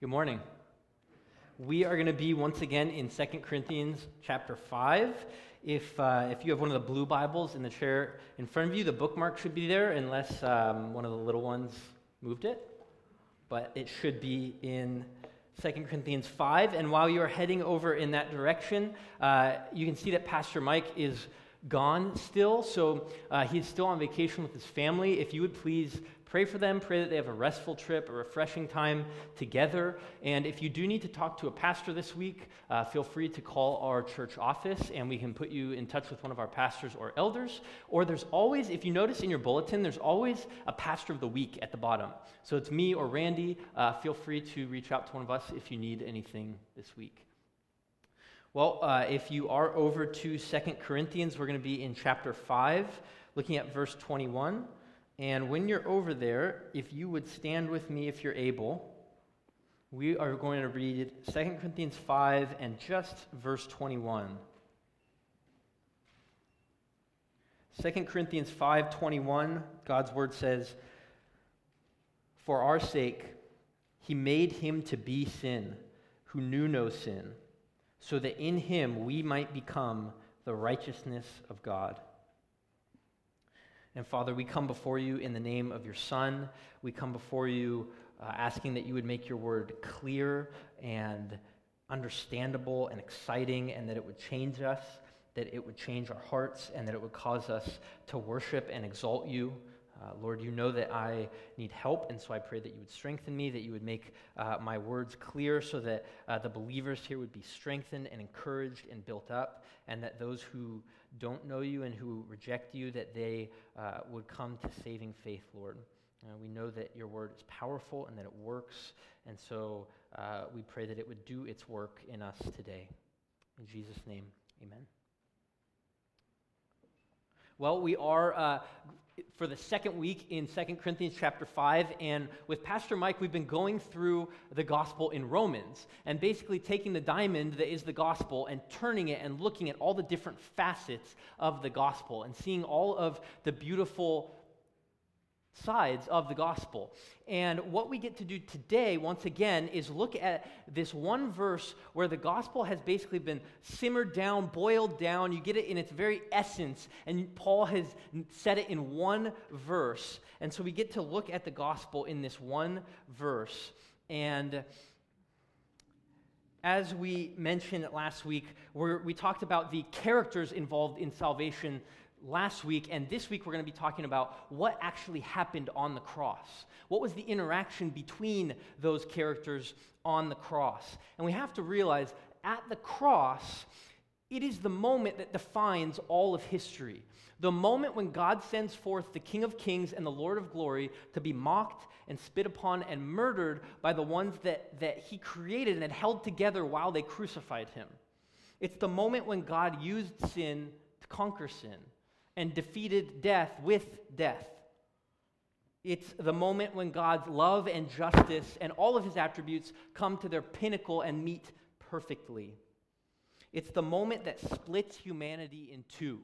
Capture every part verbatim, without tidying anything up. Good morning. We are going to be once again in Second Corinthians chapter five. If uh, if you have one of the blue Bibles in the chair in front of you, the bookmark should be there unless um, one of the little ones moved it. But it should be in Second Corinthians five. And while you are heading over in that direction, uh, you can see that Pastor Mike is gone still. So uh, he's still on vacation with his family. If you would please pray for them, pray that they have a restful trip, a refreshing time together. And if you do need to talk to a pastor this week, uh, feel free to call our church office and we can put you in touch with one of our pastors or elders. Or there's always, if you notice in your bulletin, there's always a pastor of the week at the bottom. So it's me or Randy. Uh, feel free to reach out to one of us if you need anything this week. Well, uh, if you are over to Second Corinthians, we're going to be in chapter five, looking at verse twenty-one. And when you're over there, if you would stand with me if you're able, we are going to read Second Corinthians five and just verse twenty-one. Second Corinthians five twenty-one, God's word says, "For our sake he made him to be sin, who knew no sin, so that in him we might become the righteousness of God." And Father, we come before you in the name of your Son. We come before you uh, asking that you would make your word clear and understandable and exciting, and that it would change us, that it would change our hearts, and that it would cause us to worship and exalt you. Uh, Lord, you know that I need help, and so I pray that you would strengthen me, that you would make uh, my words clear so that uh, the believers here would be strengthened and encouraged and built up, and that those who don't know you and who reject you, that they uh, would come to saving faith, Lord. Uh, we know that your word is powerful and that it works, and so uh, we pray that it would do its work in us today. In Jesus' name, amen. Well, we are... Uh, for the second week in Second Corinthians chapter five, and with Pastor Mike, we've been going through the gospel in Romans, and basically taking the diamond that is the gospel and turning it and looking at all the different facets of the gospel and seeing all of the beautiful sides of the gospel. And what we get to do today, once again, is look at this one verse where the gospel has basically been simmered down, boiled down. You get it in its very essence, and Paul has said it in one verse. And so we get to look at the gospel in this one verse. And as we mentioned last week, we're, we talked about the characters involved in salvation last week, and this week we're going to be talking about what actually happened on the cross. What was the interaction between those characters on the cross? And we have to realize at the cross, it is the moment that defines all of history. The moment when God sends forth the King of Kings and the Lord of Glory to be mocked and spit upon and murdered by the ones that, that he created and had held together while they crucified him. It's the moment when God used sin to conquer sin and defeated death with death. It's the moment when God's love and justice and all of his attributes come to their pinnacle and meet perfectly. It's the moment that splits humanity in two.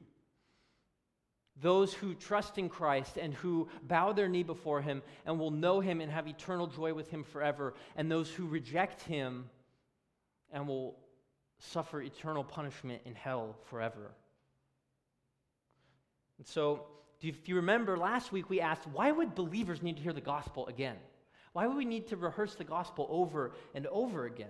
Those who trust in Christ and who bow their knee before him and will know him and have eternal joy with him forever, and those who reject him and will suffer eternal punishment in hell forever. And so, if you remember, last week we asked, why would believers need to hear the gospel again? Why would we need to rehearse the gospel over and over again?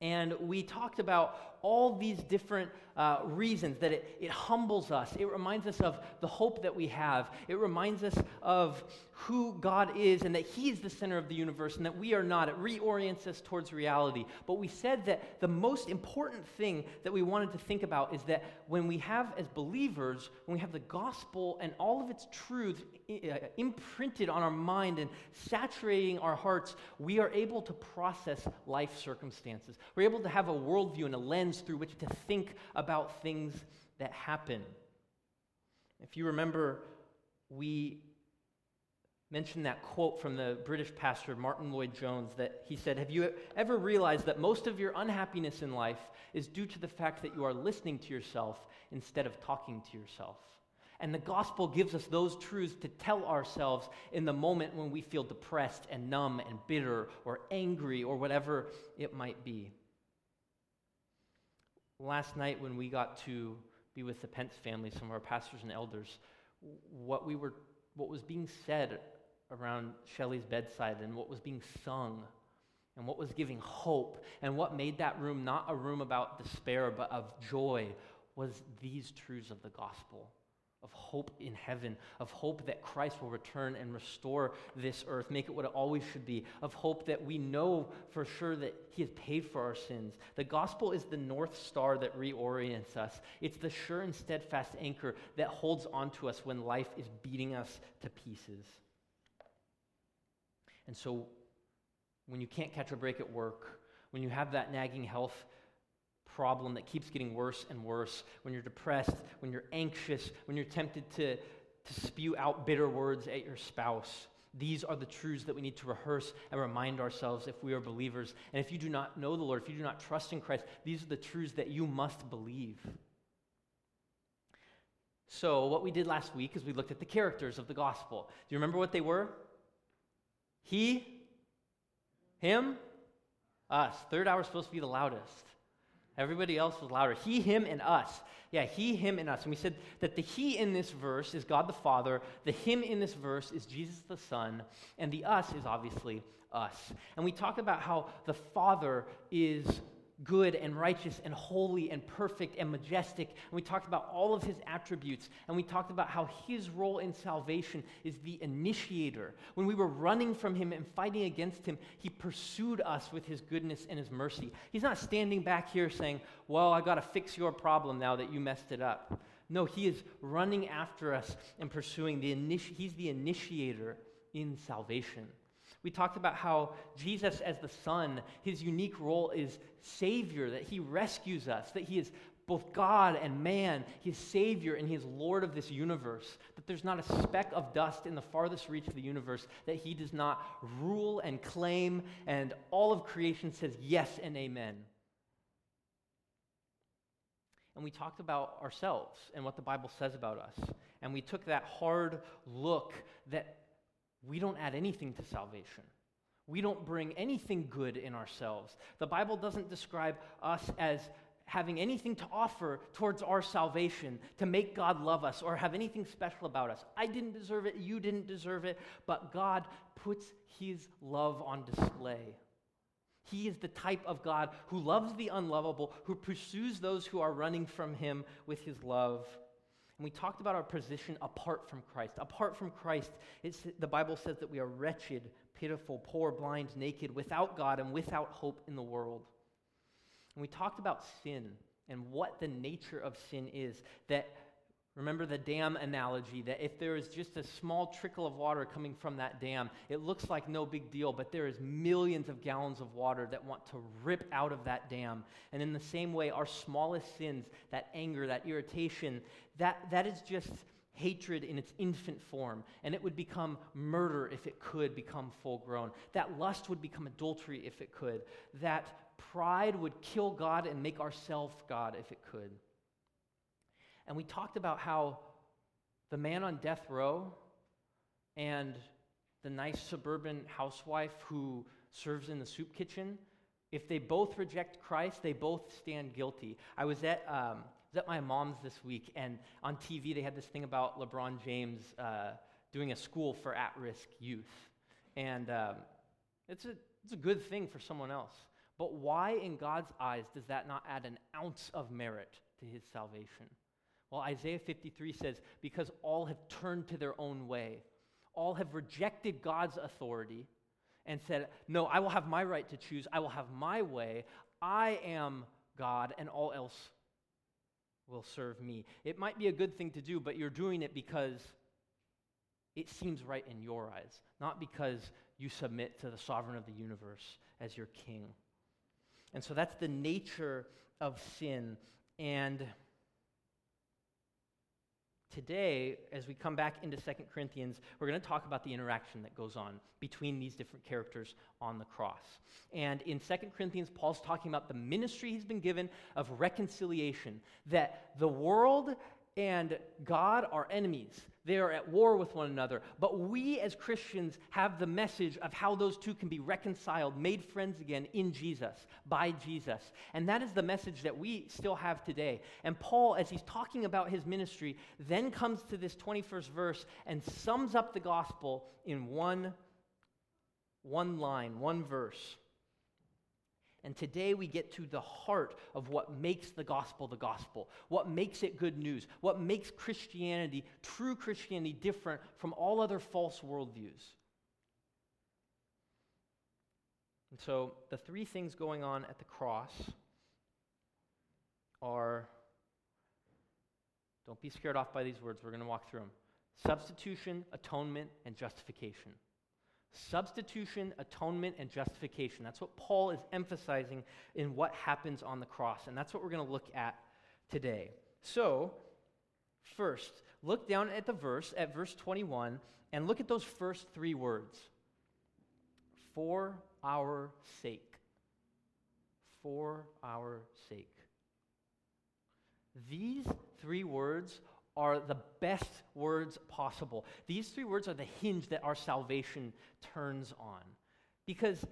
And we talked about all these different uh, reasons that it, it humbles us. It reminds us of the hope that we have. It reminds us of who God is and that he is the center of the universe and that we are not. It reorients us towards reality. But we said that the most important thing that we wanted to think about is that when we have, as believers, when we have the gospel and all of its truth imprinted on our mind and saturating our hearts, we are able to process life circumstances. We're able to have a worldview and a lens through which to think about things that happen. If you remember, we mentioned that quote from the British pastor Martin Lloyd-Jones that he said, "Have you ever realized that most of your unhappiness in life is due to the fact that you are listening to yourself instead of talking to yourself?" And the gospel gives us those truths to tell ourselves in the moment when we feel depressed and numb and bitter or angry or whatever it might be. Last night when we got to be with the Pence family, some of our pastors and elders, what we were, what was being said around Shelley's bedside and what was being sung and what was giving hope and what made that room not a room about despair but of joy was these truths of the gospel, of hope in heaven, of hope that Christ will return and restore this earth, make it what it always should be, of hope that we know for sure that he has paid for our sins. The gospel is the north star that reorients us. It's the sure and steadfast anchor that holds onto us when life is beating us to pieces. And so when you can't catch a break at work, when you have that nagging health problem that keeps getting worse and worse, when you're depressed, when you're anxious, when you're tempted to, to spew out bitter words at your spouse, these are the truths that we need to rehearse and remind ourselves if we are believers. And if you do not know the Lord, if you do not trust in Christ, these are the truths that you must believe. So what we did last week is we looked at the characters of the gospel. Do you remember what they were? He, him, us. Third hour is supposed to be the loudest. Everybody else was louder. He, him, and us. Yeah, he, him, and us. And we said that the he in this verse is God the Father, the him in this verse is Jesus the Son, and the us is obviously us. And we talked about how the Father is good and righteous and holy and perfect and majestic. And we talked about all of his attributes. And we talked about how his role in salvation is the initiator. When we were running from him and fighting against him, he pursued us with his goodness and his mercy. He's not standing back here saying, well, I got to fix your problem now that you messed it up. No, he is running after us and pursuing. The initi- he's the initiator in salvation. We talked about how Jesus as the Son, his unique role is Savior, that he rescues us, that he is both God and man, he is Savior and he is Lord of this universe, that there's not a speck of dust in the farthest reach of the universe, that he does not rule and claim, and all of creation says yes and amen. And we talked about ourselves and what the Bible says about us, and we took that hard look that we don't add anything to salvation. We don't bring anything good in ourselves. The Bible doesn't describe us as having anything to offer towards our salvation, to make God love us or have anything special about us. I didn't deserve it, you didn't deserve it, but God puts his love on display. He is the type of God who loves the unlovable, who pursues those who are running from him with his love. And we talked about our position apart from Christ. Apart from Christ, it's, the Bible says that we are wretched, pitiful, poor, blind, naked, without God, and without hope in the world. And we talked about sin and what the nature of sin is. That, remember the dam analogy, that if there is just a small trickle of water coming from that dam, it looks like no big deal, but there is millions of gallons of water that want to rip out of that dam. And in the same way, our smallest sins, that anger, that irritation, That, that is just hatred in its infant form, and it would become murder if it could become full-grown. That lust would become adultery if it could. That pride would kill God and make ourselves God if it could. And we talked about how the man on death row and the nice suburban housewife who serves in the soup kitchen, if they both reject Christ, they both stand guilty. I was at... Um, at my mom's this week, and on T V they had this thing about LeBron James uh, doing a school for at-risk youth, and um, it's a it's a good thing for someone else, but why in God's eyes does that not add an ounce of merit to his salvation? Well, Isaiah fifty-three says, because all have turned to their own way, all have rejected God's authority and said, no, I will have my right to choose, I will have my way, I am God, and all else will serve me. It might be a good thing to do, but you're doing it because it seems right in your eyes, not because you submit to the sovereign of the universe as your king. And so that's the nature of sin. And today, as we come back into Second Corinthians, we're going to talk about the interaction that goes on between these different characters on the cross. And in Second Corinthians, Paul's talking about the ministry he's been given of reconciliation, that the world and God are enemies. They are at war with one another. But we as Christians have the message of how those two can be reconciled, made friends again in Jesus, by Jesus. And that is the message that we still have today. And Paul, as he's talking about his ministry, then comes to this twenty-first verse and sums up the gospel in one, one line, one verse. And today we get to the heart of what makes the gospel the gospel, what makes it good news, what makes Christianity, true Christianity, different from all other false worldviews. And so the three things going on at the cross are, don't be scared off by these words, we're going to walk through them. Substitution, atonement, and justification. Substitution, atonement, and justification. That's what Paul is emphasizing in what happens on the cross, and that's what we're going to look at today. So, first, look down at the verse, at verse twenty-one, and look at those first three words. For our sake. For our sake. These three words are the best words possible. These three words are the hinge that our salvation turns on. Because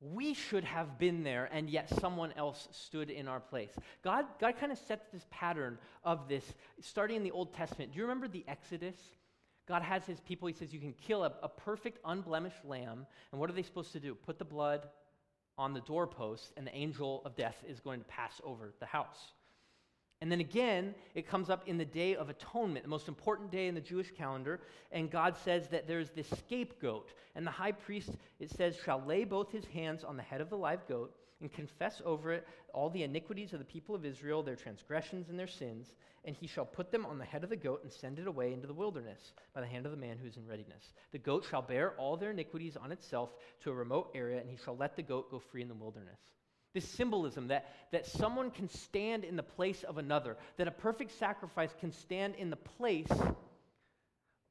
we should have been there, and yet someone else stood in our place. God, God kind of sets this pattern of this, starting in the Old Testament. Do you remember the Exodus? God has his people. He says you can kill a, a perfect, unblemished lamb. And what are they supposed to do? Put the blood on the doorpost, and the angel of death is going to pass over the house. And then again, it comes up in the Day of Atonement, the most important day in the Jewish calendar, and God says that there's this scapegoat, and the high priest, it says, shall lay both his hands on the head of the live goat and confess over it all the iniquities of the people of Israel, their transgressions and their sins, and he shall put them on the head of the goat and send it away into the wilderness by the hand of the man who is in readiness. The goat shall bear all their iniquities on itself to a remote area, and he shall let the goat go free in the wilderness. This symbolism that, that someone can stand in the place of another, that a perfect sacrifice can stand in the place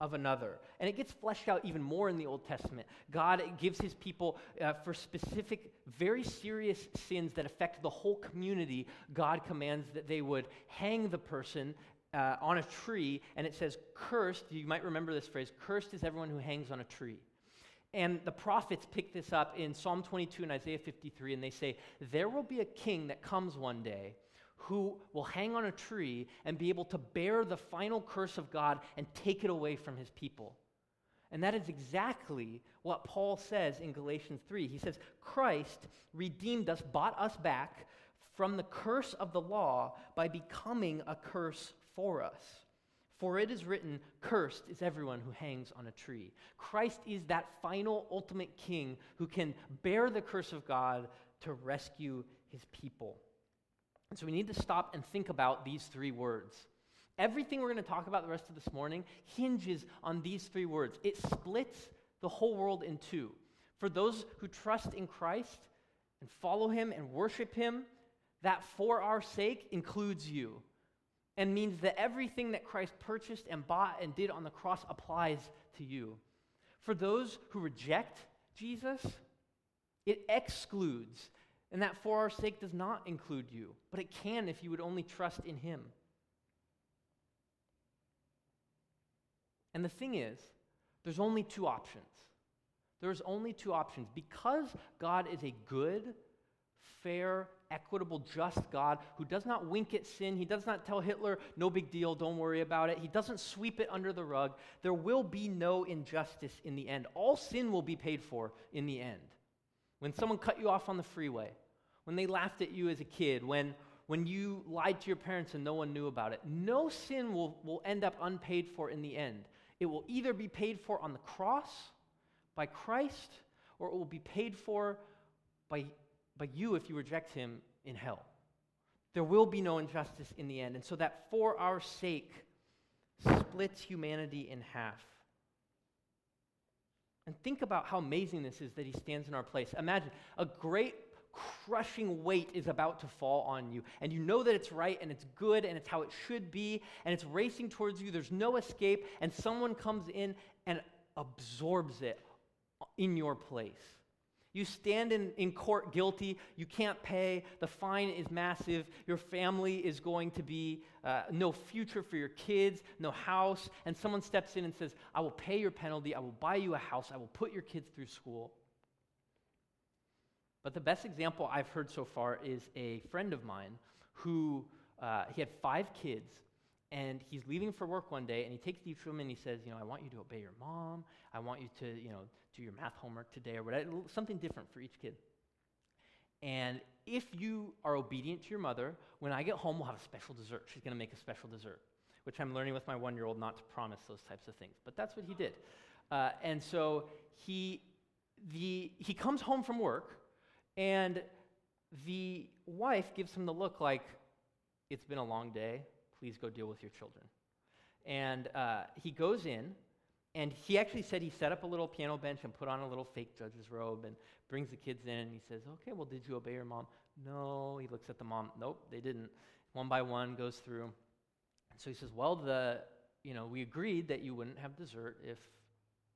of another. And it gets fleshed out even more in the Old Testament. God gives his people, uh, for specific, very serious sins that affect the whole community, God commands that they would hang the person uh, on a tree, and it says, cursed, you might remember this phrase, cursed is everyone who hangs on a tree. And the prophets pick this up in Psalm twenty-two and Isaiah fifty-three, and they say, there will be a king that comes one day who will hang on a tree and be able to bear the final curse of God and take it away from his people. And that is exactly what Paul says in Galatians three. He says, Christ redeemed us, bought us back from the curse of the law by becoming a curse for us. For it is written, cursed is everyone who hangs on a tree. Christ is that final, ultimate king who can bear the curse of God to rescue his people. And so we need to stop and think about these three words. Everything we're going to talk about the rest of this morning hinges on these three words. It splits the whole world in two. For those who trust in Christ and follow him and worship him, that for our sake includes you. And means that everything that Christ purchased and bought and did on the cross applies to you. For those who reject Jesus, it excludes, and that for our sake does not include you, but it can if you would only trust in him. And the thing is, there's only two options. There's only two options. Because God is a good, fair, equitable, just God who does not wink at sin. He does not tell Hitler, no big deal, don't worry about it. He doesn't sweep it under the rug. There will be no injustice in the end. All sin will be paid for in the end. When someone cut you off on the freeway, when they laughed at you as a kid, when, when you lied to your parents and no one knew about it, no sin will, will end up unpaid for in the end. It will either be paid for on the cross by Christ, or it will be paid for by But you, if you reject him, in hell. There will be no injustice in the end. And so that for our sake splits humanity in half. And think about how amazing this is that he stands in our place. Imagine a great crushing weight is about to fall on you. And you know that it's right and it's good and it's how it should be. And it's racing towards you. There's no escape. And someone comes in and absorbs it in your place. You stand in, in court guilty, you can't pay, the fine is massive, your family is going to be uh, no future for your kids, no house, and someone steps in and says, I will pay your penalty, I will buy you a house, I will put your kids through school. But the best example I've heard so far is a friend of mine who, uh, he had five kids, and he's leaving for work one day, and he takes each woman and he says, you know, I want you to obey your mom, I want you to, you know, do your math homework today or whatever, something different for each kid. And if you are obedient to your mother, when I get home, we'll have a special dessert. She's going to make a special dessert, which I'm learning with my one-year-old not to promise those types of things. But that's what he did. Uh, and so he, the, he comes home from work, and the wife gives him the look like, it's been a long day, please go deal with your children. And uh, he goes in, and he actually said he set up a little piano bench and put on a little fake judge's robe and brings the kids in, and he says, okay, well, did you obey your mom? No. He looks at the mom. Nope, they didn't. One by one goes through. And so he says, well, the you know, we agreed that you wouldn't have dessert if,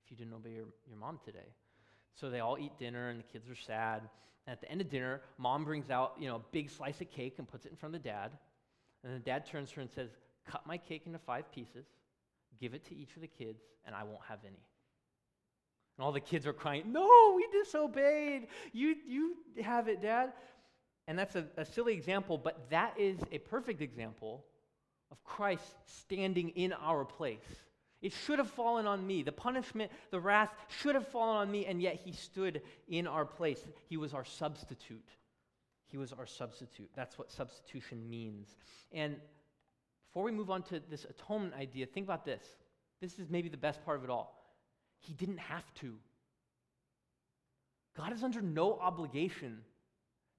if you didn't obey your, your mom today. So they all eat dinner, and the kids are sad. And at the end of dinner, mom brings out, you know, a big slice of cake and puts it in front of the dad. And the dad turns to her and says, cut my cake into five pieces, give it to each of the kids, and I won't have any. And all the kids are crying, no, we disobeyed. You you have it, Dad. And that's a, a silly example, but that is a perfect example of Christ standing in our place. It should have fallen on me. The punishment, the wrath should have fallen on me, and yet he stood in our place. He was our substitute. He was our substitute. That's what substitution means. And before we move on to this atonement idea, think about this. This is maybe the best part of it all. He didn't have to. God is under no obligation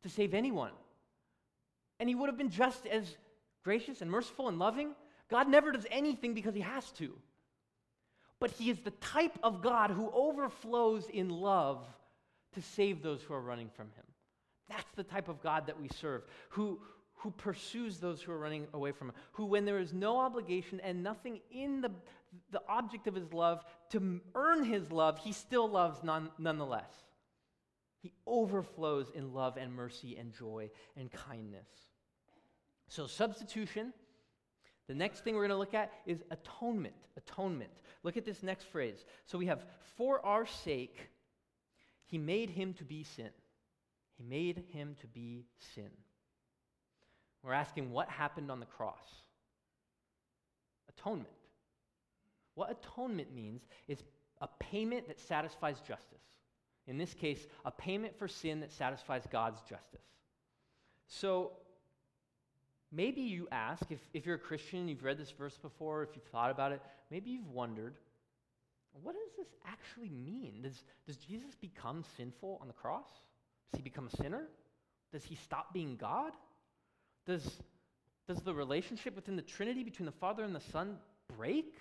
to save anyone. And he would have been just as gracious and merciful and loving. God never does anything because he has to. But he is the type of God who overflows in love to save those who are running from him. That's the type of God that we serve, who, who pursues those who are running away from him, who when there is no obligation and nothing in the, the object of his love to earn his love, he still loves none, nonetheless. He overflows in love and mercy and joy and kindness. So substitution. The next thing we're going to look at is atonement. Atonement. Look at this next phrase. So we have, for our sake, he made him to be sin. He made him to be sin. We're asking what happened on the cross? Atonement. What atonement means is a payment that satisfies justice. In this case, a payment for sin that satisfies God's justice. So maybe you ask, if, if you're a Christian, you've read this verse before, if you've thought about it, maybe you've wondered, what does this actually mean? Does, does Jesus become sinful on the cross? Does he become a sinner? Does he stop being God? Does, does the relationship within the Trinity between the Father and the Son break?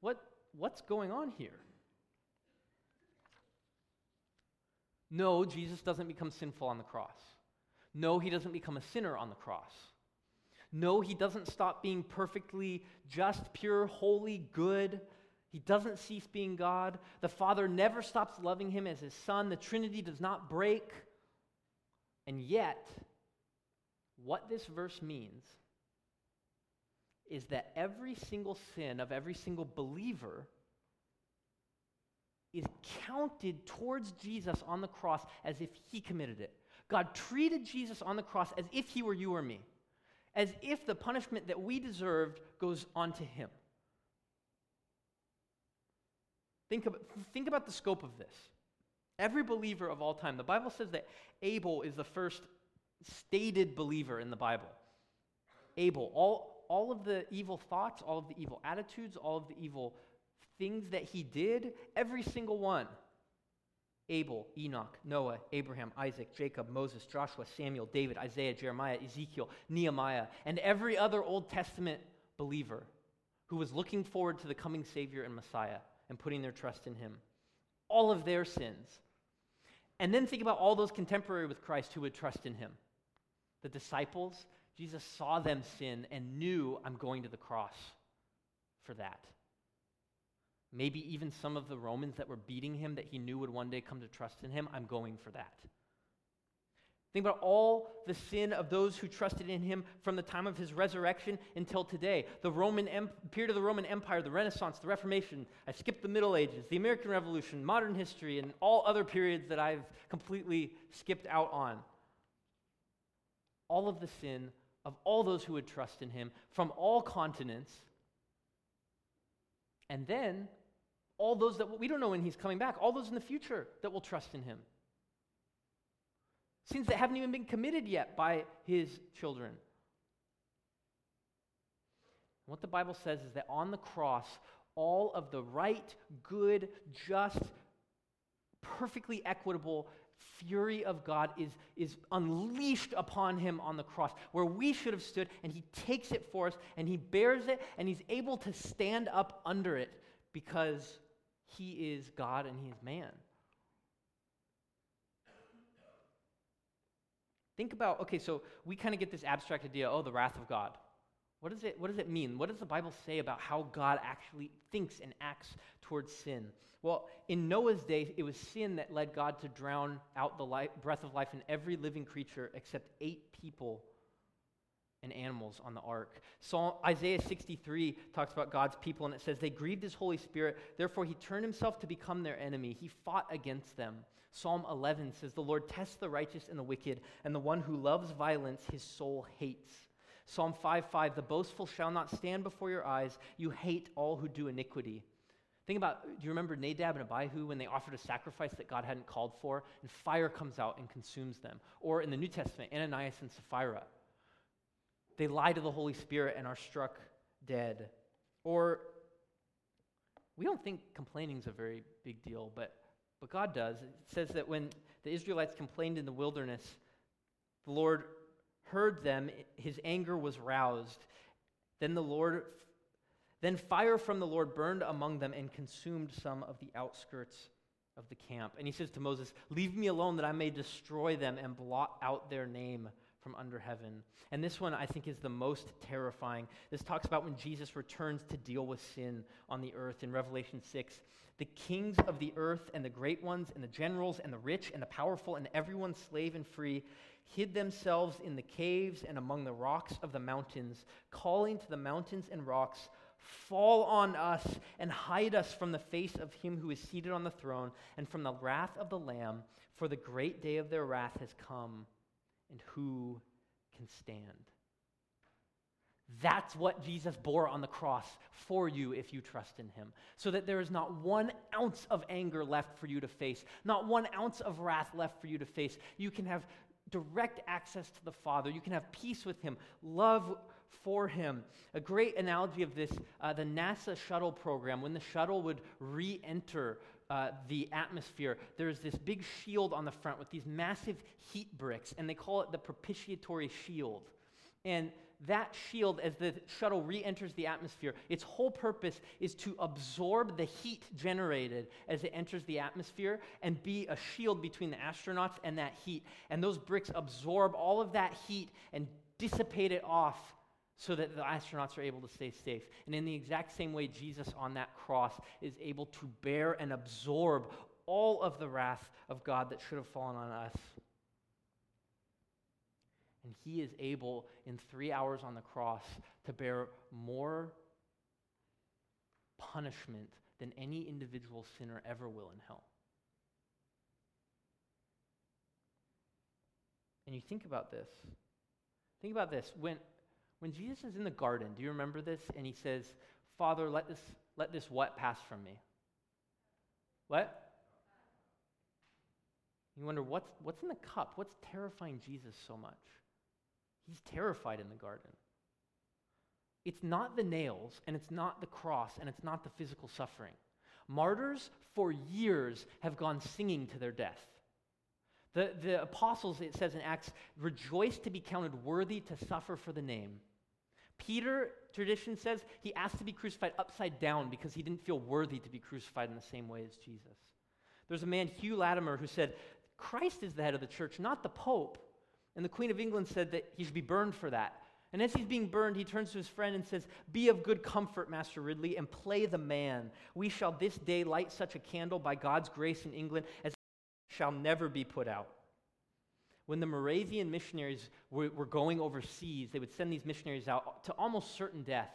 What, what's going on here? No, Jesus doesn't become sinful on the cross. No, he doesn't become a sinner on the cross. No, he doesn't stop being perfectly just, pure, holy, good. He doesn't cease being God. The Father never stops loving him as his Son. The Trinity does not break. And yet, what this verse means is that every single sin of every single believer is counted towards Jesus on the cross as if he committed it. God treated Jesus on the cross as if he were you or me, as if the punishment that we deserved goes onto him. Think about, think about the scope of this. Every believer of all time, the Bible says that Abel is the first stated believer in the Bible. Abel, all, all of the evil thoughts, all of the evil attitudes, all of the evil things that he did, every single one. Abel, Enoch, Noah, Abraham, Isaac, Jacob, Moses, Joshua, Samuel, David, Isaiah, Jeremiah, Ezekiel, Nehemiah, and every other Old Testament believer who was looking forward to the coming Savior and Messiah and putting their trust in him. All of their sins. And then think about all those contemporary with Christ who would trust in him. The disciples, Jesus saw them sin and knew, I'm going to the cross for that. maybe even some of the Romans that were beating him that he knew would one day come to trust in him, I'm going for that. Think about all the sin of those who trusted in him from the time of his resurrection until today. The Roman em- period of the Roman Empire, the Renaissance, the Reformation, I skipped the Middle Ages, the American Revolution, modern history, and all other periods that I've completely skipped out on. All of the sin of all those who would trust in him from all continents, and then all those that we don't know when he's coming back, all those in the future that will trust in him. Sins that haven't even been committed yet by his children. What the Bible says is that on the cross, all of the right, good, just, perfectly equitable fury of God is, is unleashed upon him on the cross, where we should have stood, and he takes it for us, and he bears it, and he's able to stand up under it because he is God and he is man. Think about, okay, so we kind of get this abstract idea, oh, the wrath of God. What does it, what does it mean? What does the Bible say about how God actually thinks and acts towards sin? Well, in Noah's day, it was sin that led God to drown out the life, breath of life in every living creature except eight people and animals on the ark. Psalm, Isaiah sixty-three talks about God's people, and it says, they grieved his Holy Spirit, therefore he turned himself to become their enemy. He fought against them. Psalm eleven says, the Lord tests the righteous and the wicked, and the one who loves violence, his soul hates. Psalm five five, the boastful shall not stand before your eyes. You hate all who do iniquity. Think about, do you remember Nadab and Abihu when they offered a sacrifice that God hadn't called for, and fire comes out and consumes them? Or in the New Testament, Ananias and Sapphira. They lie to the Holy Spirit and are struck dead. Or we don't think complaining is a very big deal, but But God does. It says that when the Israelites complained in the wilderness, the Lord heard them, his anger was roused. Then the Lord, then fire from the Lord burned among them and consumed some of the outskirts of the camp. And he says to Moses, leave me alone that I may destroy them and blot out their name from under heaven. And this one I think is the most terrifying. This talks about when Jesus returns to deal with sin on the earth in Revelation six. The kings of the earth and the great ones and the generals and the rich and the powerful and everyone slave and free hid themselves in the caves and among the rocks of the mountains, calling to the mountains and rocks, fall on us and hide us from the face of him who is seated on the throne and from the wrath of the Lamb, for the great day of their wrath has come. And who can stand? That's what Jesus bore on the cross for you if you trust in him, so that there is not one ounce of anger left for you to face, not one ounce of wrath left for you to face. You can have direct access to the Father. You can have peace with him, love for him. A great analogy of this, uh, the NASA shuttle program, when the shuttle would re-enter Uh, the atmosphere, there's this big shield on the front with these massive heat bricks, and they call it the propitiatory shield. And that shield, as the shuttle re-enters the atmosphere, its whole purpose is to absorb the heat generated as it enters the atmosphere and be a shield between the astronauts and that heat. And those bricks absorb all of that heat and dissipate it off so that the astronauts are able to stay safe. And in the exact same way, Jesus on that cross is able to bear and absorb all of the wrath of God that should have fallen on us. And he is able, in three hours on the cross, to bear more punishment than any individual sinner ever will in hell. And you think about this. Think about this. When... When Jesus is in the garden, do you remember this? And he says, Father, let this let this what pass from me? What? You wonder, what's, what's in the cup? What's terrifying Jesus so much? He's terrified in the garden. It's not the nails, and it's not the cross, and it's not the physical suffering. Martyrs for years have gone singing to their death. The, the apostles, it says in Acts, rejoiced to be counted worthy to suffer for the name. Peter, tradition says, he asked to be crucified upside down because he didn't feel worthy to be crucified in the same way as Jesus. There's a man, Hugh Latimer, who said, Christ is the head of the church, not the Pope. And the Queen of England said that he should be burned for that. And as he's being burned, he turns to his friend and says, "Be of good comfort, Master Ridley, and play the man. We shall this day light such a candle by God's grace in England as shall never be put out." When the Moravian missionaries were, were going overseas, they would send these missionaries out to almost certain death.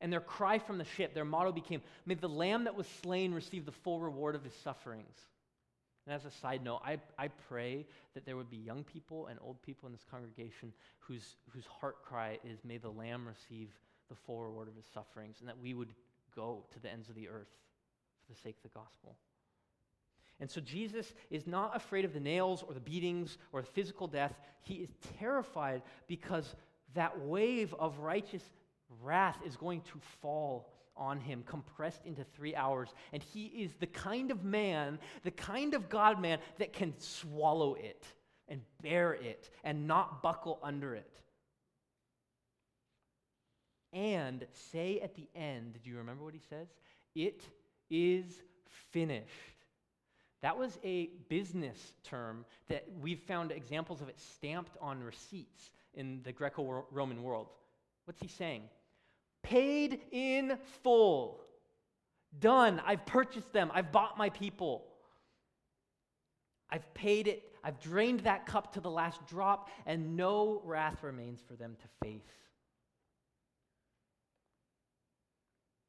And their cry from the ship, their motto became, "May the lamb that was slain receive the full reward of his sufferings." And as a side note, I, I pray that there would be young people and old people in this congregation whose, whose heart cry is, "May the Lamb receive the full reward of his sufferings," and that we would go to the ends of the earth for the sake of the gospel. And so Jesus is not afraid of the nails or the beatings or the physical death. He is terrified because that wave of righteous wrath is going to fall on him, compressed into three hours, and he is the kind of man, the kind of God-man that can swallow it and bear it and not buckle under it. And say at the end, do you remember what he says? "It is finished." That was a business term that we've found examples of it stamped on receipts in the Greco-Roman world. What's he saying? Paid in full. Done. I've purchased them. I've bought my people. I've paid it. I've drained that cup to the last drop, and no wrath remains for them to face.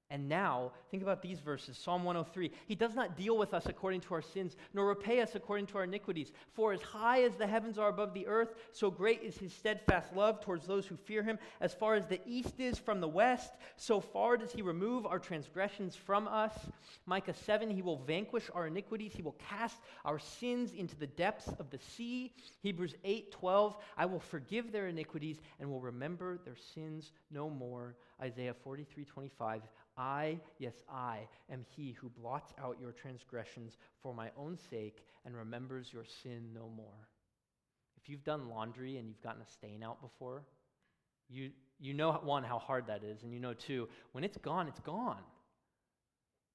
And now, think about these verses, Psalm one oh three. "He does not deal with us according to our sins, nor repay us according to our iniquities. For as high as the heavens are above the earth, so great is his steadfast love towards those who fear him. As far as the east is from the west, so far does he remove our transgressions from us." Micah seven, "He will vanquish our iniquities. He will cast our sins into the depths of the sea." Hebrews eight twelve, "I will forgive their iniquities and will remember their sins no more." Isaiah forty-three twenty-five, "I, yes, I am he who blots out your transgressions for my own sake and remembers your sin no more." If you've done laundry and you've gotten a stain out before, you you know, one, how hard that is, and you know, two, when it's gone, it's gone.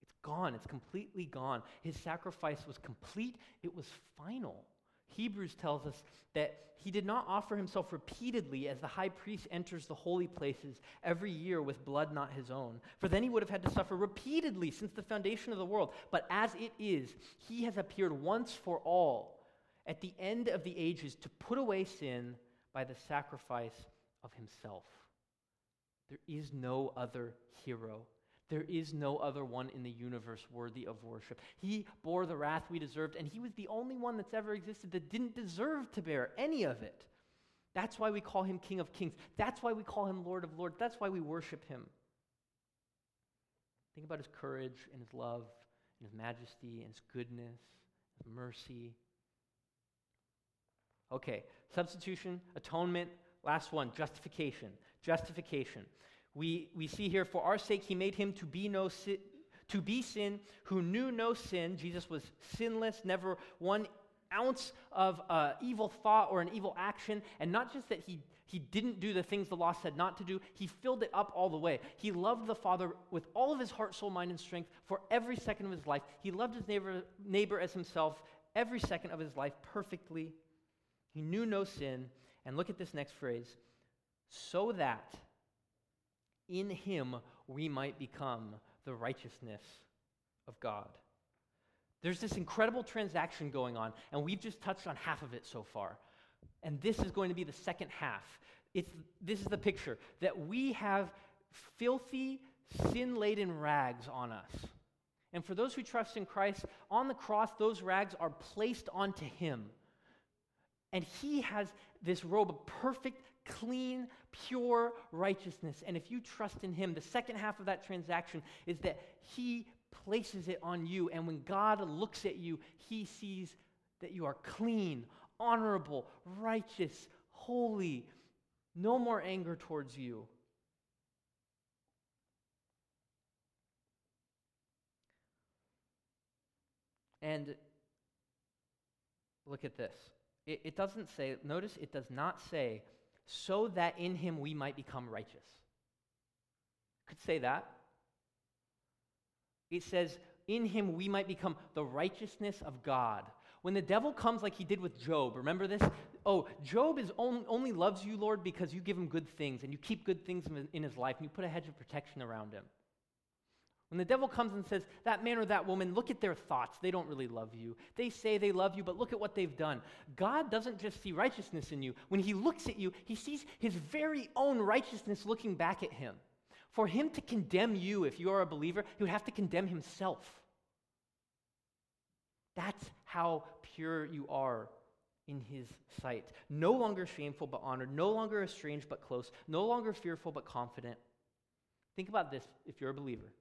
It's gone. It's completely gone. His sacrifice was complete. It was final. Hebrews tells us that he did not offer himself repeatedly as the high priest enters the holy places every year with blood not his own, for then he would have had to suffer repeatedly since the foundation of the world. But as it is, he has appeared once for all at the end of the ages to put away sin by the sacrifice of himself. There is no other hero. There is no other one in the universe worthy of worship. He bore the wrath we deserved, and he was the only one that's ever existed that didn't deserve to bear any of it. That's why we call him King of Kings. That's why we call him Lord of Lords. That's why we worship him. Think about his courage and his love and his majesty and his goodness, his mercy. Okay, substitution, atonement. Last one, justification. Justification. We we see here, "For our sake he made him to be no si- to be sin, who knew no sin." Jesus was sinless, never one ounce of uh, evil thought or an evil action. And not just that he, he didn't do the things the law said not to do, he filled it up all the way. He loved the Father with all of his heart, soul, mind, and strength for every second of his life. He loved his neighbor, neighbor as himself every second of his life perfectly. He knew no sin. And look at this next phrase, "so that in him we might become the righteousness of God." There's this incredible transaction going on, and we've just touched on half of it so far. And this is going to be the second half. It's, this is the picture, that we have filthy, sin-laden rags on us. And for those who trust in Christ, on the cross, those rags are placed onto him. And he has this robe of perfect, clean, pure righteousness. And if you trust in him, the second half of that transaction is that he places it on you. And when God looks at you, he sees that you are clean, honorable, righteous, holy, no more anger towards you. And look at this. It, it doesn't say, notice it does not say, "so that in him we might become righteous." Could say that. It says, "in him we might become the righteousness of God." When the devil comes like he did with Job, remember this? oh, Job is on, only loves you, Lord, because you give him good things and you keep good things in, in his life and you put a hedge of protection around him. When the devil comes and says, that man or that woman, look at their thoughts. They don't really love you. They say they love you, but look at what they've done. God doesn't just see righteousness in you. When he looks at you, he sees his very own righteousness looking back at him. For him to condemn you, if you are a believer, he would have to condemn himself. That's how pure you are in his sight. No longer shameful but honored, no longer estranged but close, no longer fearful but confident. Think about this if you're a believer.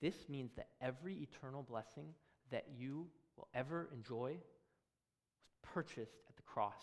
This means that every eternal blessing that you will ever enjoy was purchased at the cross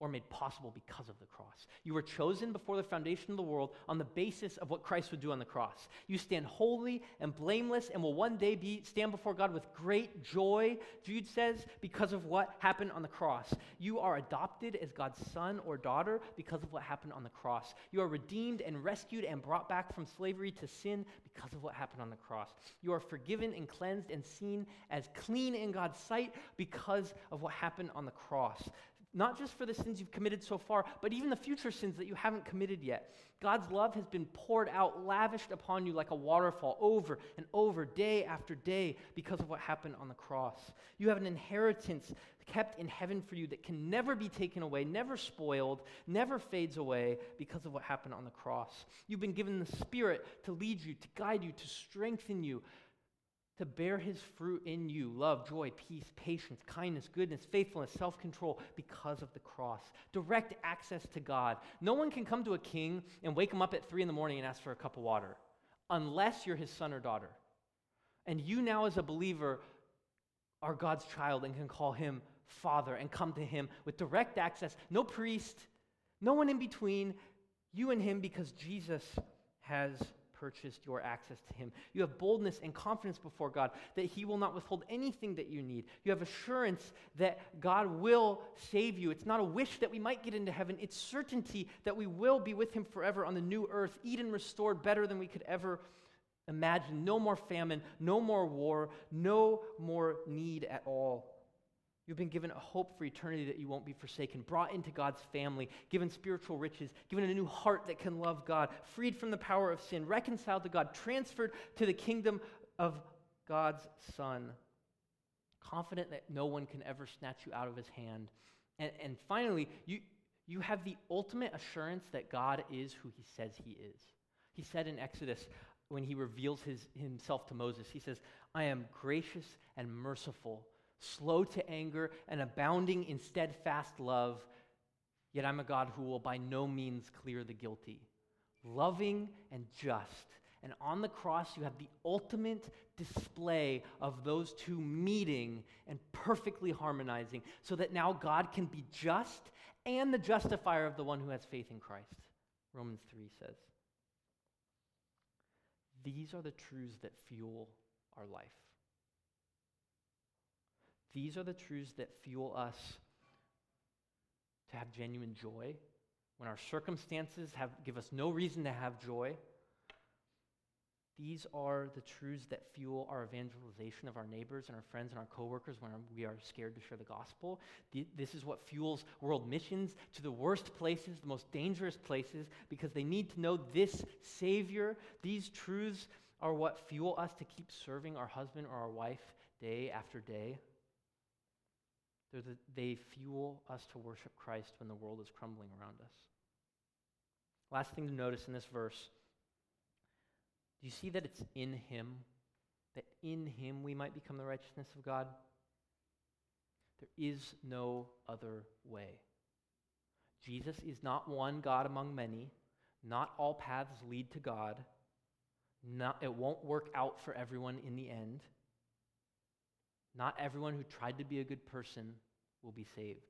or made possible because of the cross. You were chosen before the foundation of the world on the basis of what Christ would do on the cross. You stand holy and blameless and will one day be stand before God with great joy, Jude says, because of what happened on the cross. You are adopted as God's son or daughter because of what happened on the cross. You are redeemed and rescued and brought back from slavery to sin because of what happened on the cross. You are forgiven and cleansed and seen as clean in God's sight because of what happened on the cross. Not just for the sins you've committed so far, but even the future sins that you haven't committed yet. God's love has been poured out, lavished upon you like a waterfall over and over, day after day, because of what happened on the cross. You have an inheritance kept in heaven for you that can never be taken away, never spoiled, never fades away because of what happened on the cross. You've been given the Spirit to lead you, to guide you, to strengthen you, to bear his fruit in you, love, joy, peace, patience, kindness, goodness, faithfulness, self-control, because of the cross. Direct access to God. No one can come to a king and wake him up at three in the morning and ask for a cup of water, unless you're his son or daughter. And you now as a believer are God's child and can call him Father and come to him with direct access, no priest, no one in between, you and him, because Jesus has purchased your access to him. You have boldness and confidence before God that he will not withhold anything that you need. You have assurance that God will save you. It's not a wish that we might get into heaven. It's certainty that we will be with him forever on the new earth, Eden restored better than we could ever imagine. No more famine, no more war, no more need at all. You've been given a hope for eternity that you won't be forsaken, brought into God's family, given spiritual riches, given a new heart that can love God, freed from the power of sin, reconciled to God, transferred to the kingdom of God's Son, confident that no one can ever snatch you out of his hand. And, and finally, you, you have the ultimate assurance that God is who he says he is. He said in Exodus, when he reveals his, himself to Moses, he says, I am gracious and merciful, slow to anger, and abounding in steadfast love, yet I'm a God who will by no means clear the guilty. Loving and just. And on the cross, you have the ultimate display of those two meeting and perfectly harmonizing so that now God can be just and the justifier of the one who has faith in Christ. Romans three says. These are the truths that fuel our life. These are the truths that fuel us to have genuine joy when our circumstances have, give us no reason to have joy. These are the truths that fuel our evangelization of our neighbors and our friends and our coworkers when we are scared to share the gospel. This is what fuels world missions to the worst places, the most dangerous places, because they need to know this Savior. These truths are what fuel us to keep serving our husband or our wife day after day. They fuel us to worship Christ when the world is crumbling around us. Last thing to notice in this verse, do you see that it's in him, that in him we might become the righteousness of God? There is no other way. Jesus is not one God among many. Not all paths lead to God. Not, it won't work out for everyone in the end. Not everyone who tried to be a good person will be saved.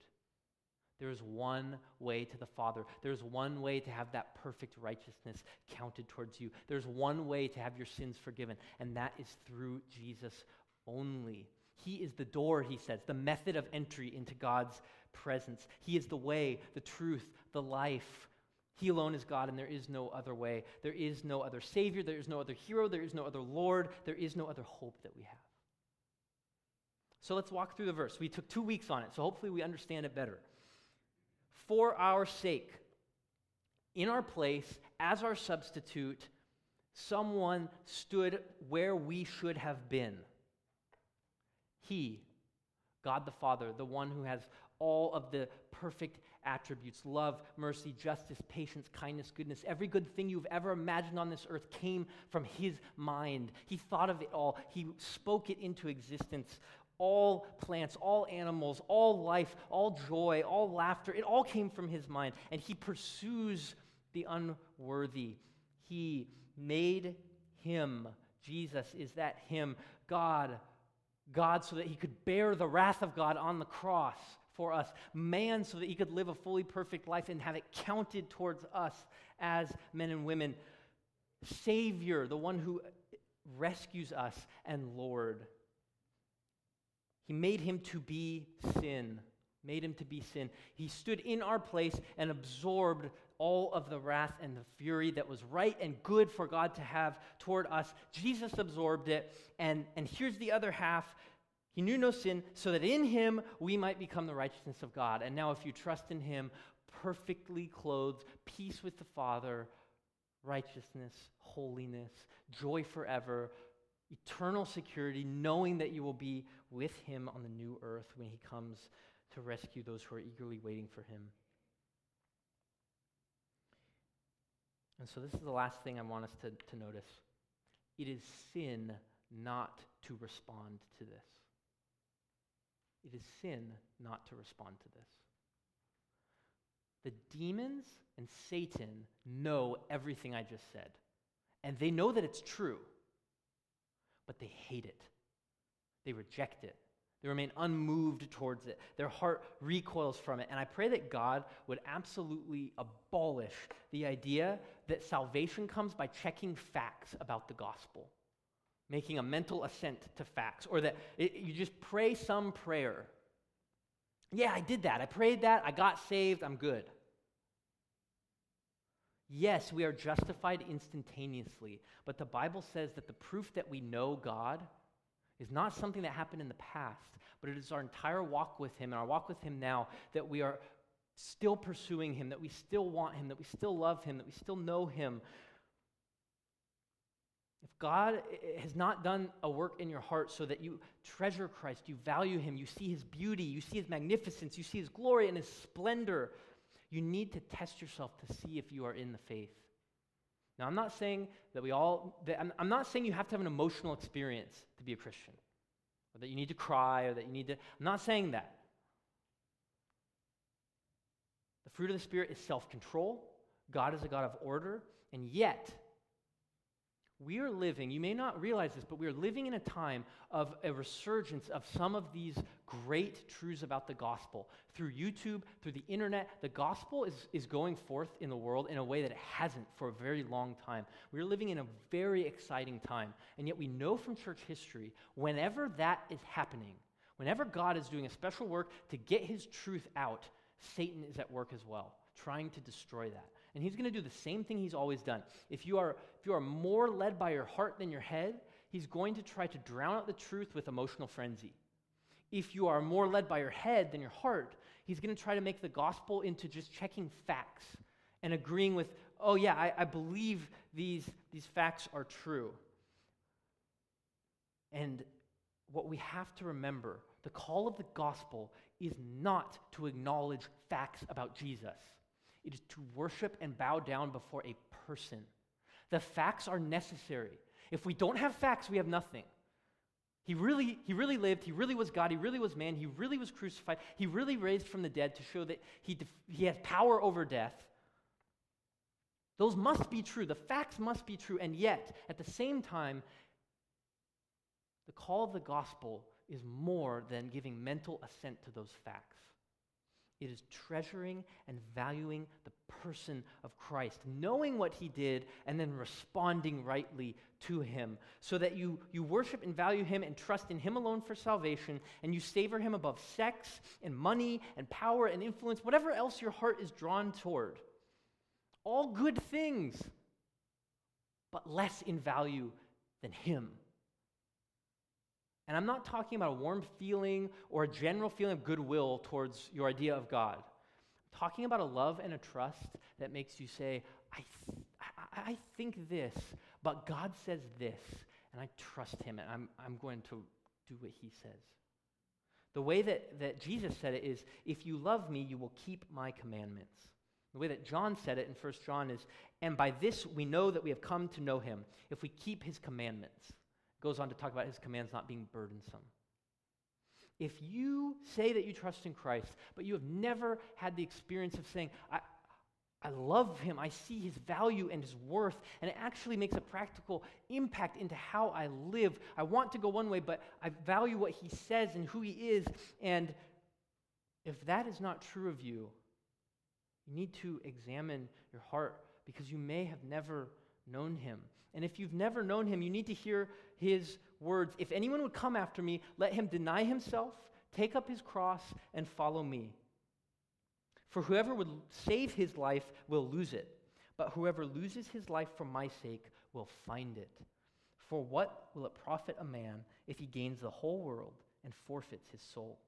There is one way to the Father. There is one way to have that perfect righteousness counted towards you. There's one way to have your sins forgiven, and that is through Jesus only. He is the door, he says, the method of entry into God's presence. He is the way, the truth, the life. He alone is God, and there is no other way. There is no other Savior. There is no other hero. There is no other Lord. There is no other hope that we have. So let's walk through the verse. We took two weeks on it, so hopefully we understand it better. for our sake, in our place, as our substitute, someone stood where we should have been. He, God the Father, the one who has all of the perfect attributes, love, mercy, justice, patience, kindness, goodness, every good thing you've ever imagined on this earth came from his mind. He thought of it all. He spoke it into existence. All plants, all animals, all life, all joy, all laughter, it all came from his mind. And he pursues the unworthy. He made him, Jesus is that him, God, God, so that he could bear the wrath of God on the cross for us, man, so that he could live a fully perfect life and have it counted towards us as men and women, Savior, the one who rescues us, and Lord. He made him to be sin, made him to be sin. He stood in our place and absorbed all of the wrath and the fury that was right and good for God to have toward us. Jesus absorbed it, and, and here's the other half. He knew no sin, so that in him we might become the righteousness of God. And now if you trust in him, perfectly clothed, peace with the Father, righteousness, holiness, joy forever, eternal security, knowing that you will be with him on the new earth when he comes to rescue those who are eagerly waiting for him. And so this is the last thing I want us to, to notice. It is sin not to respond to this. It is sin not to respond to this. The demons and Satan know everything I just said, and they know that it's true. But they hate it. They reject it. They remain unmoved towards it. Their heart recoils from it. And I pray that God would absolutely abolish the idea that salvation comes by checking facts about the gospel, making a mental assent to facts, or that it, you just pray some prayer. Yeah, I did that. I prayed that. I got saved. I'm good. Yes, we are justified instantaneously, but the Bible says that the proof that we know God is not something that happened in the past, but it is our entire walk with him and our walk with him now, that we are still pursuing him, that we still want him, that we still love him, that we still know him. If God has not done a work in your heart so that you treasure Christ, you value him, you see his beauty, you see his magnificence, you see his glory and his splendor, you need to test yourself to see if you are in the faith. Now, I'm not saying that we all, that I'm, I'm not saying you have to have an emotional experience to be a Christian, or that you need to cry, or that you need to, I'm not saying that. The fruit of the Spirit is self-control. God is a God of order, and yet we are living, you may not realize this, but we are living in a time of a resurgence of some of these great truths about the gospel. Through YouTube, through the internet, the gospel is, is going forth in the world in a way that it hasn't for a very long time. We are living in a very exciting time, and yet we know from church history, whenever that is happening, whenever God is doing a special work to get his truth out, Satan is at work as well, trying to destroy that. And he's going to do the same thing he's always done. If you are if you are more led by your heart than your head, he's going to try to drown out the truth with emotional frenzy. If you are more led by your head than your heart, he's going to try to make the gospel into just checking facts and agreeing with, oh yeah, I, I believe these, these facts are true. And what we have to remember, the call of the gospel is not to acknowledge facts about Jesus. It is to worship and bow down before a person. The facts are necessary. If we don't have facts, we have nothing. He really, he really lived. He really was God. He really was man. He really was crucified. He really raised from the dead to show that he, def- he has power over death. Those must be true. The facts must be true. And yet, at the same time, the call of the gospel is more than giving mental assent to those facts. It is treasuring and valuing the person of Christ, knowing what he did and then responding rightly to him, so that you, you worship and value him and trust in him alone for salvation, and you savor him above sex and money and power and influence, whatever else your heart is drawn toward. All good things, but less in value than him. And I'm not talking about a warm feeling or a general feeling of goodwill towards your idea of God. I'm talking about a love and a trust that makes you say, I, th- I-, I think this, but God says this, and I trust him, and I'm, I'm going to do what he says. The way that, that Jesus said it is, if you love me, you will keep my commandments. The way that John said it in First John is, and by this we know that we have come to know him, if we keep his commandments. It goes on to talk about his commands not being burdensome. If you say that you trust in Christ, but you have never had the experience of saying, I, I love him, I see his value and his worth, and it actually makes a practical impact into how I live. I want to go one way, but I value what he says and who he is. And if that is not true of you, you need to examine your heart, because you may have never known him. And if you've never known him, you need to hear his words. If anyone would come after me, let him deny himself, take up his cross, and follow me. For whoever would save his life will lose it, but whoever loses his life for my sake will find it. For what will it profit a man if he gains the whole world and forfeits his soul?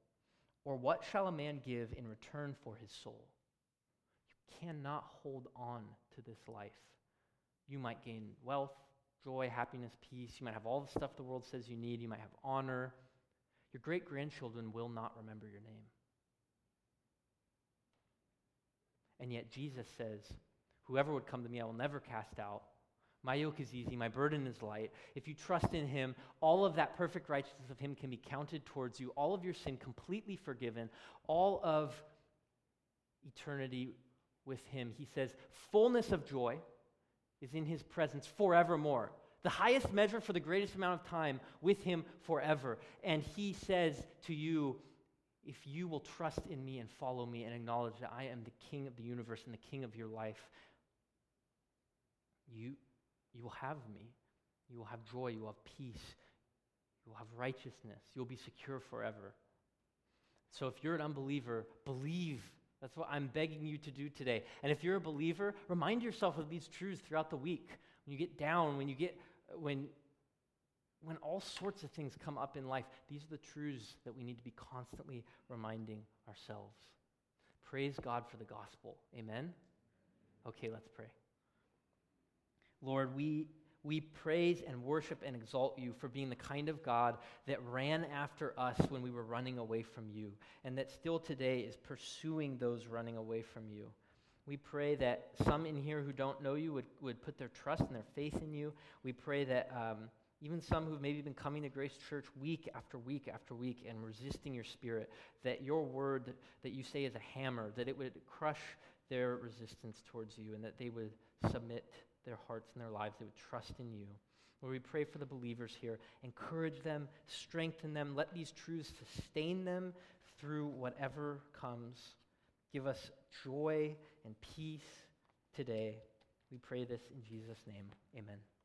Or what shall a man give in return for his soul? You cannot hold on to this life. You might gain wealth, joy, happiness, peace. You might have all the stuff the world says you need. You might have honor. Your great-grandchildren will not remember your name. And yet Jesus says, whoever would come to me, I will never cast out. My yoke is easy, my burden is light. If you trust in him, all of that perfect righteousness of him can be counted towards you, all of your sin completely forgiven, all of eternity with him. He says, fullness of joy is in his presence forevermore. The highest measure for the greatest amount of time with him forever. And he says to you, if you will trust in me and follow me and acknowledge that I am the king of the universe and the king of your life, you, you will have me. You will have joy. You will have peace. You will have righteousness. You will be secure forever. So if you're an unbeliever, believe. That's what I'm begging you to do today. And if you're a believer, remind yourself of these truths throughout the week. When you get down, when you get, when When all sorts of things come up in life, these are the truths that we need to be constantly reminding ourselves. Praise God for the gospel. Amen? Okay, let's pray. Lord, we, we praise and worship and exalt you for being the kind of God that ran after us when we were running away from you, and that still today is pursuing those running away from you. We pray that some in here who don't know you would, would put their trust and their faith in you. We pray that... Um, Even some who've maybe been coming to Grace Church week after week after week and resisting your spirit, that your word that you say is a hammer, that it would crush their resistance towards you, and that they would submit their hearts and their lives. They would trust in you. Lord, we pray for the believers here. Encourage them, strengthen them. Let these truths sustain them through whatever comes. Give us joy and peace today. We pray this in Jesus' name. Amen.